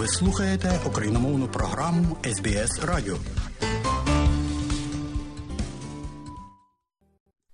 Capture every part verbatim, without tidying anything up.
Ви слухаєте україномовну програму ес бі ес Радіо.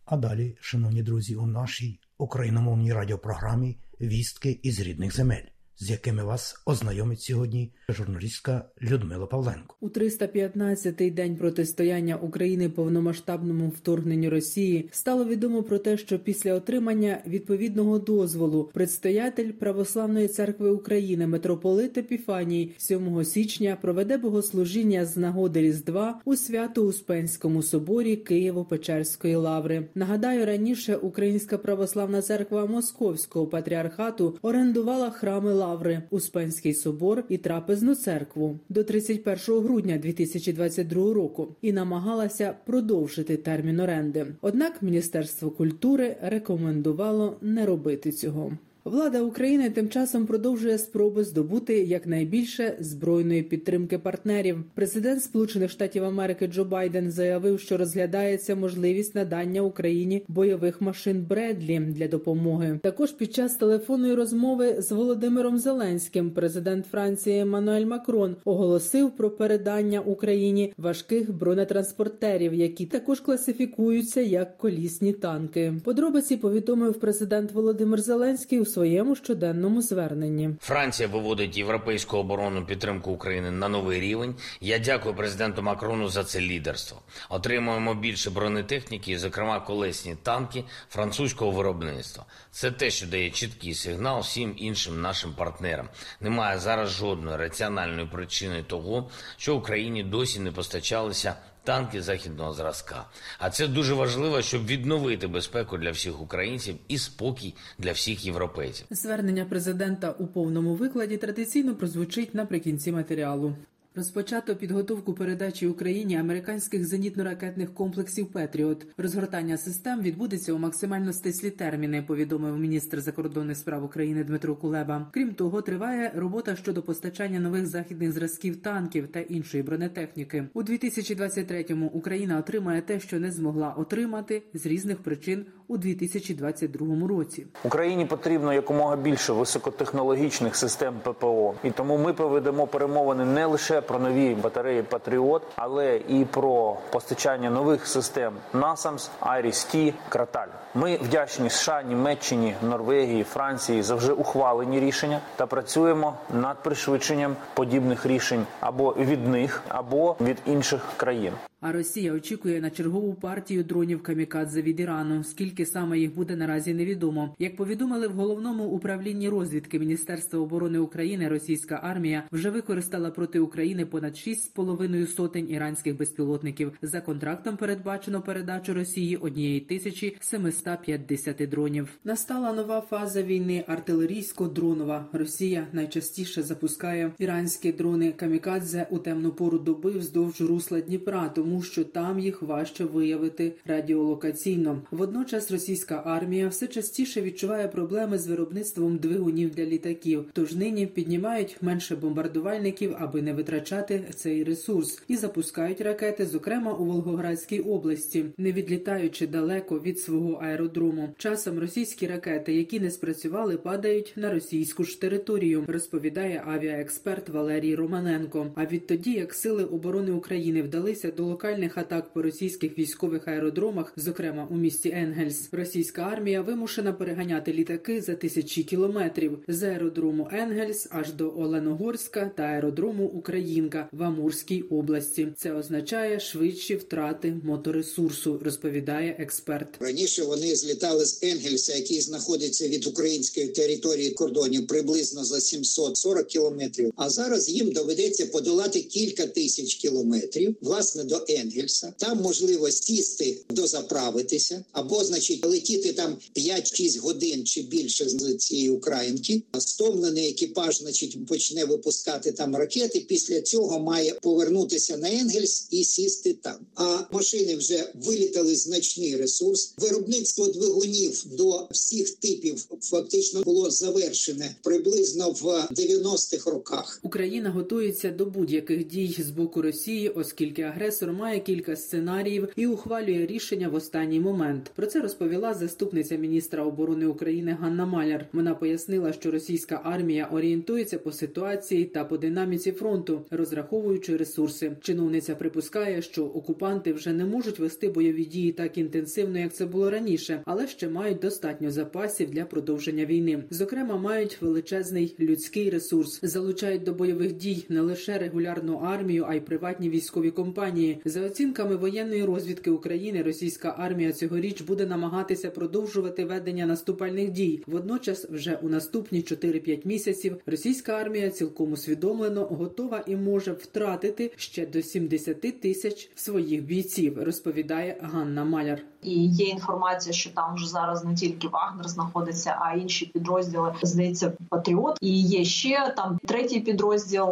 А далі, шановні друзі, у нашій україномовній радіопрограмі «Вістки із рідних земель», з якими вас ознайомить сьогодні журналістка Людмила Павленко. У триста п'ятнадцятий день протистояння України повномасштабному вторгненню Росії стало відомо про те, що після отримання відповідного дозволу предстоятель Православної Церкви України митрополит Епіфаній сьомого січня проведе богослужіння з нагоди Різдва у Свято-Успенському соборі Києво-Печерської лаври. Нагадаю, раніше Українська Православна Церква Московського патріархату орендувала храми Лаври, Успенський собор і Трапезну церкву до тридцять першого грудня дві тисячі двадцять другого року і намагалася продовжити термін оренди. Однак Міністерство культури рекомендувало не робити цього. Влада України тим часом продовжує спроби здобути якнайбільше збройної підтримки партнерів. Президент Сполучених Штатів Америки Джо Байден заявив, що розглядається можливість надання Україні бойових машин Бредлі для допомоги. Також під час телефонної розмови з Володимиром Зеленським президент Франції Еммануель Макрон оголосив про передання Україні важких бронетранспортерів, які також класифікуються як колісні танки. Подробиці повідомив президент Володимир Зеленський у своєму щоденному зверненні. Франція виводить європейську оборонну підтримку України на новий рівень. Я дякую президенту Макрону за це лідерство. Отримуємо більше бронетехніки, зокрема колесні танки французького виробництва. Це те, що дає чіткий сигнал всім іншим нашим партнерам. Немає зараз жодної раціональної причини того, що Україні досі не постачалися танки західного зразка. А це дуже важливо, щоб відновити безпеку для всіх українців і спокій для всіх європейців. Звернення президента у повному викладі традиційно прозвучить наприкінці матеріалу. Розпочато підготовку передачі Україні американських зенітно-ракетних комплексів «Патріот». Розгортання систем відбудеться у максимально стислі терміни, повідомив міністр закордонних справ України Дмитро Кулеба. Крім того, триває робота щодо постачання нових західних зразків танків та іншої бронетехніки. У дві тисячі двадцять третьому Україна отримає те, що не змогла отримати з різних причин у дві тисячі двадцять другому році. Україні потрібно якомога більше високотехнологічних систем ППО. І тому ми проведемо перемовини не лише про нові батареї «Патріот», але і про постачання нових систем «Насамс», «ай ріс-T», «Краталь». Ми вдячні США, Німеччині, Норвегії, Франції за вже ухвалені рішення та працюємо над пришвидшенням подібних рішень або від них, або від інших країн. А Росія очікує на чергову партію дронів камікадзе від Ірану. Скільки саме їх буде, наразі невідомо. Як повідомили в Головному управлінні розвідки Міністерства оборони України, російська армія вже використала проти України понад шість з половиною сотень іранських безпілотників. За контрактом передбачено передачу Росії однієї тисячі семисот п'ятдесяти дронів. Настала нова фаза війни артилерійсько-дронова. Росія найчастіше запускає іранські дрони камікадзе у темну пору доби вздовж русла Дніпра, тому що там їх важче виявити радіолокаційно. Водночас російська армія все частіше відчуває проблеми з виробництвом двигунів для літаків, тож нині піднімають менше бомбардувальників, аби не витрачати цей ресурс, і запускають ракети, зокрема у Волгоградській області, не відлітаючи далеко від свого аеродрому. Часом російські ракети, які не спрацювали, падають на російську ж територію, розповідає авіаексперт Валерій Романенко. А відтоді, як Сили оборони України вдалися до локальних атак по російських військових аеродромах, зокрема у місті Енгельс, російська армія вимушена переганяти літаки за тисячі кілометрів з аеродрому Енгельс аж до Оленогорська та аеродрому Українка в Амурській області. Це означає швидші втрати моторесурсу, розповідає експерт. Раніше вони злітали з Енгельса, який знаходиться від української території кордонів приблизно за сімсот сорок кілометрів, а зараз їм доведеться подолати кілька тисяч кілометрів, власне, до Енгельса. Там можливо сісти, дозаправитися, або, значить, летіти там п'ять-шість годин чи більше з цієї Українки. Стомлений екіпаж, значить, почне випускати там ракети, після цього має повернутися на Енгельс і сісти там. А машини вже вилітали значний ресурс. Виробництво двигунів до всіх типів фактично було завершене приблизно в дев'яностих роках. Україна готується до будь-яких дій з боку Росії, оскільки агресором має кілька сценаріїв і ухвалює рішення в останній момент. Про це розповіла заступниця міністра оборони України Ганна Маляр. Вона пояснила, що російська армія орієнтується по ситуації та по динаміці фронту, розраховуючи ресурси. Чиновниця припускає, що окупанти вже не можуть вести бойові дії так інтенсивно, як це було раніше, але ще мають достатньо запасів для продовження війни. Зокрема, мають величезний людський ресурс. Залучають до бойових дій не лише регулярну армію, а й приватні військові компанії. За оцінками воєнної розвідки України, російська армія цьогоріч буде намагатися продовжувати ведення наступальних дій. Водночас, вже у наступні чотири-п'ять місяців російська армія цілком усвідомлено готова і може втратити ще до сімдесят тисяч своїх бійців, розповідає Ганна Маляр. І є інформація, що там вже зараз не тільки Вагнер знаходиться, а інші підрозділи, здається, Патріот. І є ще там третій підрозділ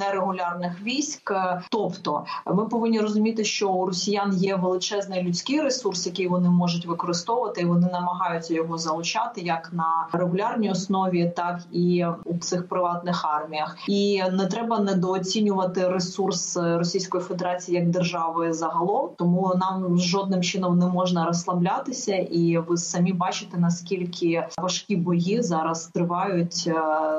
нерегулярних військ. Тобто ми повинні розуміти, що у росіян є величезний людський ресурс, який вони можуть використовувати, і вони намагаються його залучати як на регулярній основі, так і у цих приватних арміях. І не треба недооцінювати ресурс Російської Федерації як держави загалом, тому нам жодним чином не можна розслаблятися, і ви самі бачите, наскільки важкі бої зараз тривають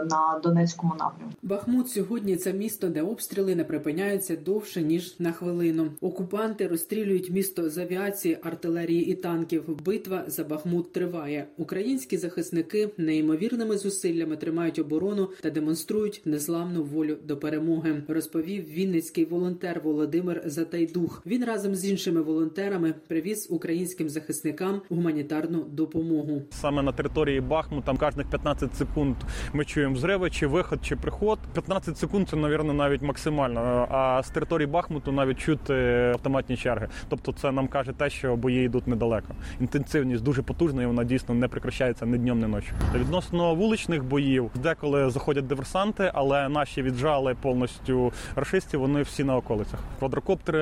на Донецькому напрямку. Бахмут сьогодні – це місто, де обстріли не припиняються довше, ніж на хвилину. Окупанти розстрілюють місто з авіації, артилерії і танків. Битва за Бахмут триває. Українські захисники неймовірними зусиллями тримають оборону та демонструють незламну волю до перемоги, розповів вінницький волонтер Володимир Затайдух. Він разом з іншими волонтерами привіз українські українським захисникам гуманітарну допомогу. Саме на території Бахмута кожних п'ятнадцять секунд ми чуємо зриви, чи вихід, чи приход. п'ятнадцять секунд – це, мабуть, навіть максимально. А з території Бахмуту навіть чути автоматні черги. Тобто це нам каже те, що бої йдуть недалеко. Інтенсивність дуже потужна і вона дійсно не прекращається ні днем, ні ночі. Відносно вуличних боїв, деколи заходять диверсанти, але наші віджали повністю рашистів, вони всі на околицях. Квадрокоптери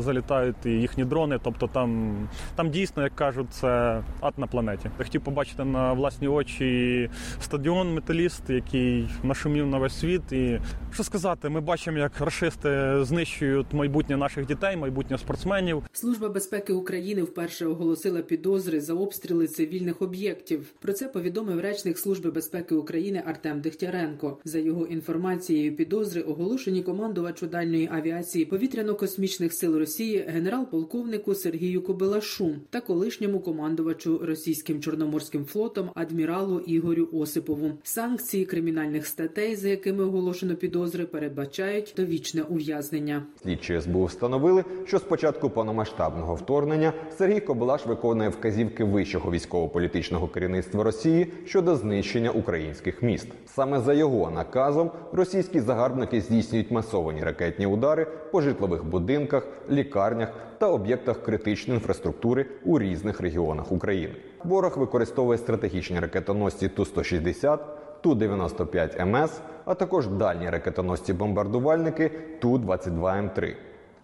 залітають, і їхні дрони, тобто там... Там дійсно, як кажуть, це ад на планеті. Я хотів побачити на власні очі стадіон «Металіст», який нашумів на весь світ. І що сказати, ми бачимо, як рашисти знищують майбутнє наших дітей, майбутнє спортсменів. Служба безпеки України вперше оголосила підозри за обстріли цивільних об'єктів. Про це повідомив речник Служби безпеки України Артем Дихтяренко. За його інформацією, підозри оголошені командувачу дальньої авіації повітряно-космічних сил Росії генерал-полковнику Сергію Кобилашу та колишньому командувачу російським Чорноморським флотом адміралу Ігорю Осипову. Санкції кримінальних статей, за якими оголошено підозри, передбачають довічне ув'язнення. Слідчі ес бе у встановили, що з початку повномасштабного вторгнення Сергій Кобилаш виконує вказівки вищого військово-політичного керівництва Росії щодо знищення українських міст. Саме за його наказом російські загарбники здійснюють масовані ракетні удари по житлових будинках, лікарнях та об'єктах критичної інфраструктури у різних регіонах України. Ворог використовує стратегічні ракетоносці Ту сто шістдесят, Ту дев'яносто п'ять ем ес, а також дальні ракетоносці-бомбардувальники Ту двадцять два ем три.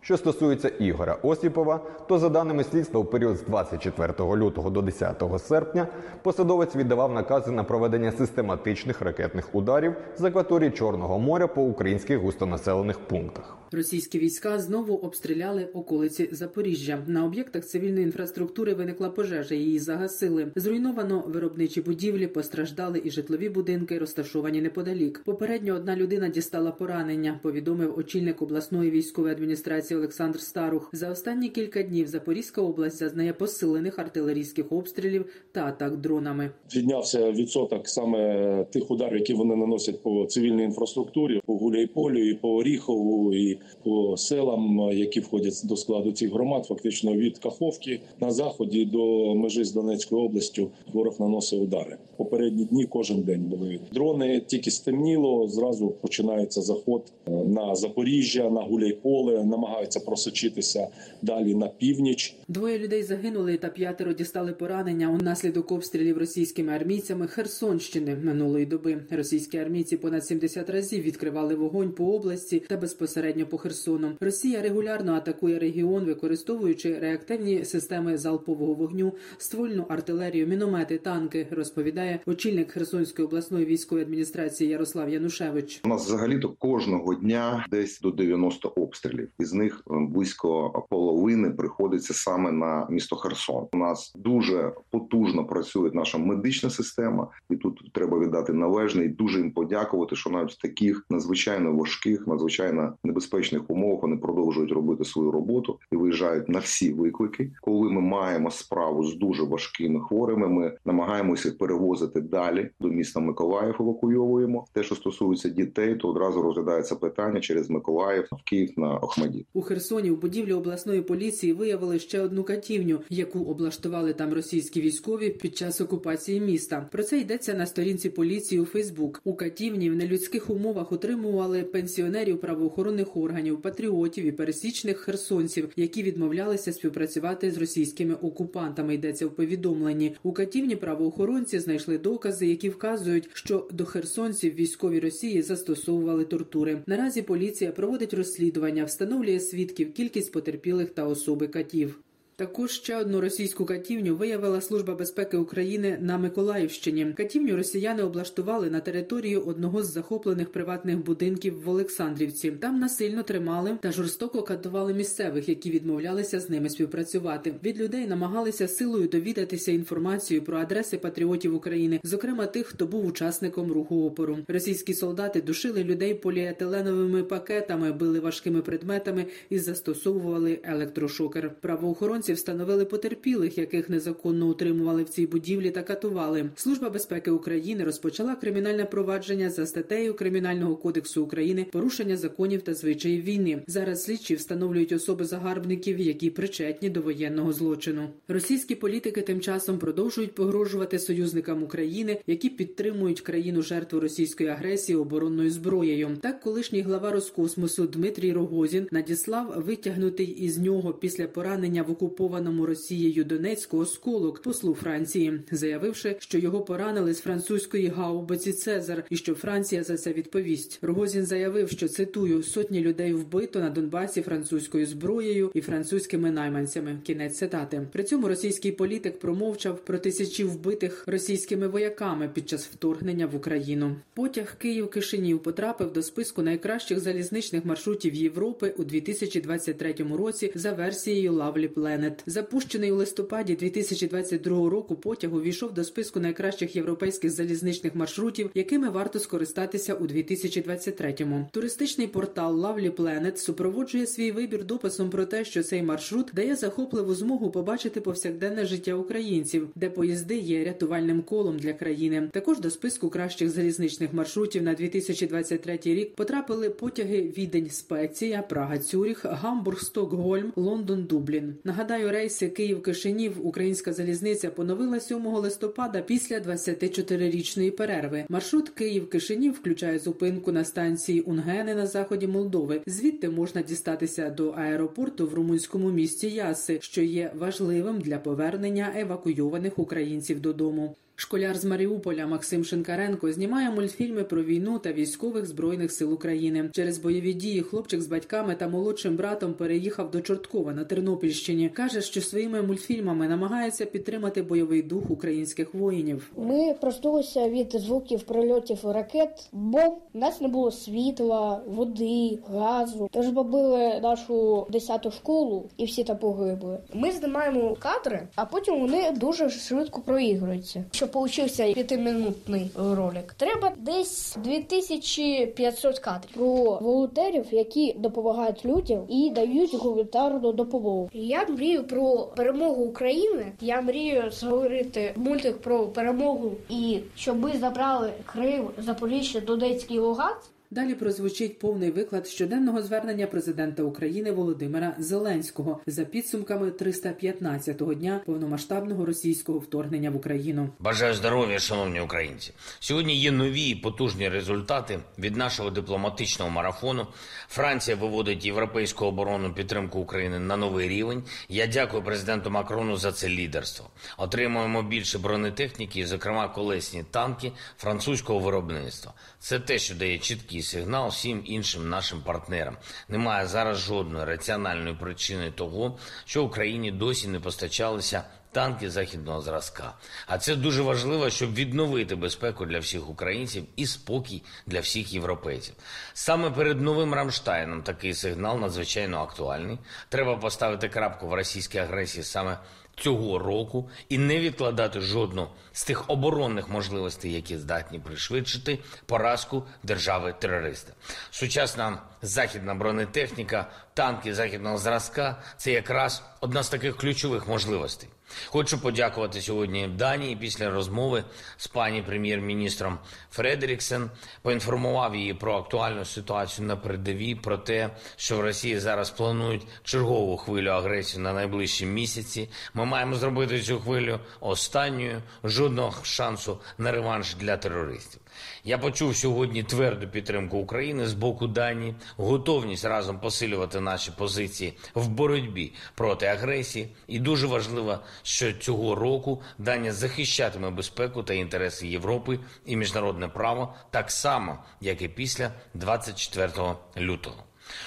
Що стосується Ігоря Осипова, то за даними слідства у період з двадцять четвертого лютого до десятого серпня посадовець віддавав накази на проведення систематичних ракетних ударів з акваторії Чорного моря по українських густонаселених пунктах. Російські війська знову обстріляли околиці Запоріжжя. На об'єктах цивільної інфраструктури виникла пожежа, її загасили. Зруйновано виробничі будівлі, постраждали і житлові будинки, розташовані неподалік. Попередньо одна людина дістала поранення, повідомив очільник обласної військової адміністрації Олександр Старух. За останні кілька днів Запорізька область зазнає посилених артилерійських обстрілів та атак дронами. Піднявся відсоток саме тих ударів, які вони наносять по цивільній інфраструктурі, по Гуляйполю, і по Оріхову, і по селам, які входять до складу цих громад, фактично від Каховки на заході до межі з Донецькою областю ворог наносив удари. Попередні дні кожен день були дрони, тільки стемніло, зразу починається заход на Запоріжжя, на Гуляйполе, намагаються просочитися далі на північ. Двоє людей загинули та п'ятеро дістали поранення унаслідок обстрілів російськими армійцями Херсонщини минулої доби. Російські армійці понад сімдесят разів відкривали вогонь по області та безпосередньо по Херсону. Росія регулярно атакує регіон, використовуючи реактивні системи залпового вогню, ствольну артилерію, міномети, танки, розповідає очільник Херсонської обласної військової адміністрації Ярослав Янушевич. У нас взагалі-то кожного дня десь до дев'яноста обстрілів. Із них них близько половини приходиться саме на місто Херсон. У нас дуже потужно працює наша медична система, і тут треба віддати належне і дуже їм подякувати, що навіть в таких надзвичайно важких, надзвичайно небезпечних умовах вони продовжують робити свою роботу і виїжджають на всі виклики. Коли ми маємо справу з дуже важкими хворими, ми намагаємося їх перевозити далі до міста Миколаїв, евакуйовуємо. Те, що стосується дітей, то одразу розглядається питання через Миколаїв, в Київ, на Охматдит. У Херсоні у будівлі обласної поліції виявили ще одну катівню, яку облаштували там російські військові під час окупації міста. Про це йдеться на сторінці поліції у Фейсбук. У катівні в нелюдських умовах утримували пенсіонерів правоохоронних органів, патріотів і пересічних херсонців, які відмовлялися співпрацювати з російськими окупантами, йдеться в повідомленні. У катівні правоохоронці знайшли докази, які вказують, що до херсонців військові Росії застосовували тортури. Наразі поліція проводить розслідування, встановлює свідків, кількість потерпілих та особи катів. Також ще одну російську катівню виявила Служба безпеки України на Миколаївщині. Катівню росіяни облаштували на території одного з захоплених приватних будинків в Олександрівці. Там насильно тримали та жорстоко катували місцевих, які відмовлялися з ними співпрацювати. Від людей намагалися силою довідатися інформацію про адреси патріотів України, зокрема тих, хто був учасником руху опору. Російські солдати душили людей поліетиленовими пакетами, били важкими предметами і застосовували електрошокер. Правоохоронці встановили потерпілих, яких незаконно утримували в цій будівлі та катували. Служба безпеки України розпочала кримінальне провадження за статтею Кримінального кодексу України «Порушення законів та звичаїв війни». Зараз слідчі встановлюють особи загарбників, які причетні до воєнного злочину. Російські політики тим часом продовжують погрожувати союзникам України, які підтримують країну жертву російської агресії оборонною зброєю. Так, колишній глава Роскосмосу Дмитрій Рогозін надіслав витягнутий із нього після поранення в окупації окупованому Росією Донецьку осколок послу Франції, заявивши, що його поранили з французької гаубиці «Цезар» і що Франція за це відповість. Рогозін заявив, що, цитую, «сотні людей вбито на Донбасі французькою зброєю і французькими найманцями». Кінець цитати. При цьому російський політик промовчав про тисячі вбитих російськими вояками під час вторгнення в Україну. Потяг Київ-Кишинів потрапив до списку найкращих залізничних маршрутів Європи у дві тисячі двадцять третьому році за версією Lovely Planet. Запущений у листопаді дві тисячі двадцять другого року потяг увійшов до списку найкращих європейських залізничних маршрутів, якими варто скористатися у дві тисячі двадцять третьому. Туристичний портал Lovely Planet супроводжує свій вибір дописом про те, що цей маршрут дає захопливу змогу побачити повсякденне життя українців, де поїзди є рятувальним колом для країни. Також до списку кращих залізничних маршрутів на дві тисячі двадцять третій рік потрапили потяги Відень-Спеція, Прага-Цюріх, Гамбург-Стокгольм, Лондон-Дублін. Нагадаю, рейси Київ-Кишинів Українська залізниця поновила сьомого листопада після двадцятичотирирічної перерви. Маршрут Київ-Кишинів включає зупинку на станції Унгени на заході Молдови. Звідти можна дістатися до аеропорту в румунському місті Яси, що є важливим для повернення евакуйованих українців додому. Школяр з Маріуполя Максим Шинкаренко знімає мультфільми про війну та військових Збройних сил України. Через бойові дії хлопчик з батьками та молодшим братом переїхав до Чорткова на Тернопільщині. Каже, що своїми мультфільмами намагається підтримати бойовий дух українських воїнів. Ми проснулися від звуків прильотів ракет, бомб. У нас не було світла, води, газу. Тож бомбили нашу десяту школу і всі там погибли. Ми знімаємо кадри, а потім вони дуже швидко проігруються. Получився п'ятиминутний ролик. Треба десь дві тисячі п'ятсот кадрів про волонтерів, які допомагають людям і дають гуманітарну допомогу. Я мрію про перемогу України. Я мрію створити мультик про перемогу і щоб ми забрали Крим, Запоріжжя, Донецьк і Луганськ. Далі прозвучить повний виклад щоденного звернення президента України Володимира Зеленського за підсумками триста п'ятнадцятого дня повномасштабного російського вторгнення в Україну. Бажаю здоров'я, шановні українці. Сьогодні є нові і потужні результати від нашого дипломатичного марафону. Франція виводить європейську оборонну підтримку України на новий рівень. Я дякую президенту Макрону за це лідерство. Отримуємо більше бронетехніки, зокрема колесні танки французького виробництва. Це те, що дає чіткі сигнал всім іншим нашим партнерам. Немає зараз жодної раціональної причини того, що Україні досі не постачалися танки західного зразка. А це дуже важливо, щоб відновити безпеку для всіх українців і спокій для всіх європейців. Саме перед новим Рамштайном такий сигнал надзвичайно актуальний. Треба поставити крапку в російській агресії саме цього року і не відкладати жодну з тих оборонних можливостей, які здатні пришвидшити поразку держави-терориста. Сучасна західна бронетехніка, танки західного зразка – це якраз одна з таких ключових можливостей. Хочу подякувати сьогодні Данії. Після розмови з пані прем'єр-міністром Фредеріксен поінформував її про актуальну ситуацію на передовій, про те, що в Росії зараз планують чергову хвилю агресії на найближчі місяці. Ми маємо зробити цю хвилю останньою, жодного шансу на реванш для терористів. Я почув сьогодні тверду підтримку України з боку Данії, готовність разом посилювати наші позиції в боротьбі проти агресії. І дуже важливо, що цього року Данія захищатиме безпеку та інтереси Європи і міжнародне право так само, як і після двадцять четвертого лютого.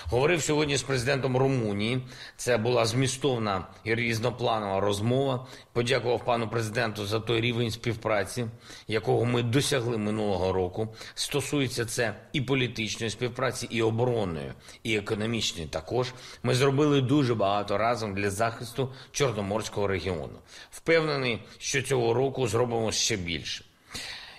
Говорив сьогодні з президентом Румунії. Це була змістовна і різнопланова розмова. Подякував пану президенту за той рівень співпраці, якого ми досягли минулого року. Стосується це і політичної співпраці, і оборонної, і економічної також. Ми зробили дуже багато разом для захисту Чорноморського регіону. Впевнений, що цього року зробимо ще більше.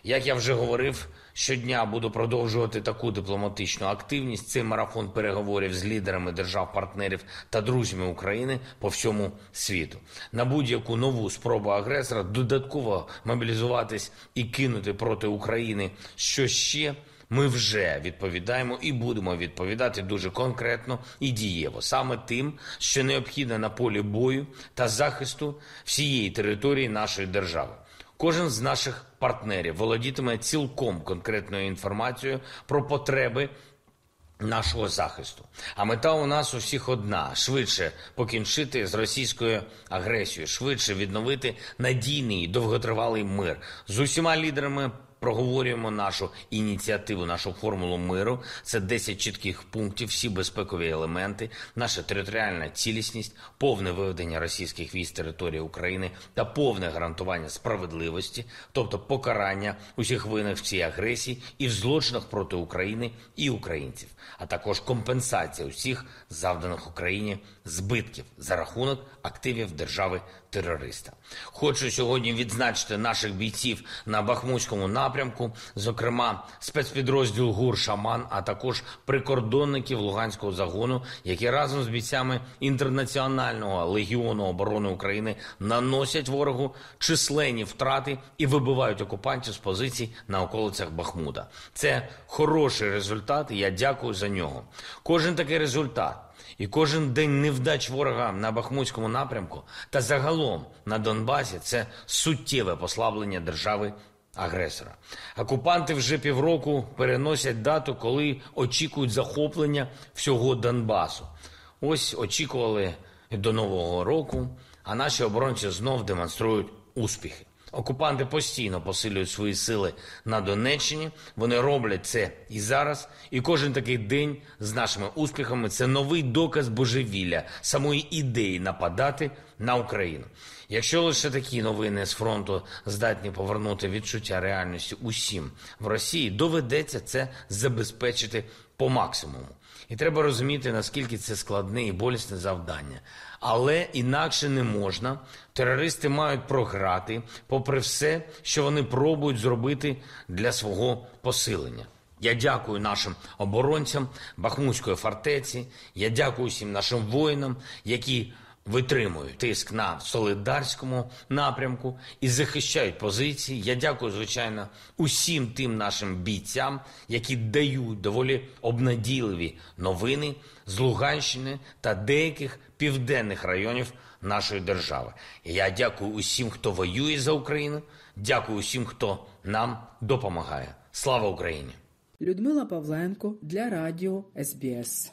Як я вже говорив, щодня буду продовжувати таку дипломатичну активність. Це марафон переговорів з лідерами держав-партнерів та друзями України по всьому світу. На будь-яку нову спробу агресора додатково мобілізуватись і кинути проти України що ще, ми вже відповідаємо і будемо відповідати дуже конкретно і дієво. Саме тим, що необхідно на полі бою та захисту всієї території нашої держави. Кожен з наших партнерів володітиме цілком конкретною інформацією про потреби нашого захисту. А мета у нас у всіх одна – швидше покінчити з російською агресією, швидше відновити надійний довготривалий мир. З усіма лідерами проговорюємо нашу ініціативу, нашу формулу миру. Це десять чітких пунктів, всі безпекові елементи, наша територіальна цілісність, повне виведення російських військ з території України та повне гарантування справедливості, тобто покарання усіх винних в цій агресії і в злочинах проти України і українців, а також компенсація усіх завданих Україні збитків за рахунок активів держави-терориста. Хочу сьогодні відзначити наших бійців на Бахмутському напрямку, зокрема спецпідрозділ ГУР «Шаман», а також прикордонників Луганського загону, які разом з бійцями Інтернаціонального легіону оборони України наносять ворогу численні втрати і вибивають окупантів з позицій на околицях Бахмута. Це хороший результат, і я дякую за нього. Кожен такий результат і кожен день невдач ворога на Бахмутському напрямку та загалом на Донбасі – це суттєве послаблення держави-агресора. Окупанти вже півроку переносять дату, коли очікують захоплення всього Донбасу. Ось очікували до Нового року, а наші оборонці знов демонструють успіхи. Окупанти постійно посилюють свої сили на Донеччині, вони роблять це і зараз, і кожен такий день з нашими успіхами – це новий доказ божевілля, самої ідеї нападати на Україну. Якщо лише такі новини з фронту здатні повернути відчуття реальності усім в Росії, доведеться це забезпечити по максимуму. І треба розуміти, наскільки це складне і болісне завдання. Але інакше не можна. Терористи мають програти, попри все, що вони пробують зробити для свого посилення. Я дякую нашим оборонцям Бахмутської фортеці, я дякую всім нашим воїнам, які витримують тиск на Солидарському напрямку і захищають позиції. Я дякую, звичайно, усім тим нашим бійцям, які дають доволі обнадійливі новини з Луганщини та деяких південних районів нашої держави. Я дякую усім, хто воює за Україну, дякую усім, хто нам допомагає. Слава Україні! Людмила Павленко для радіо ес бі ес.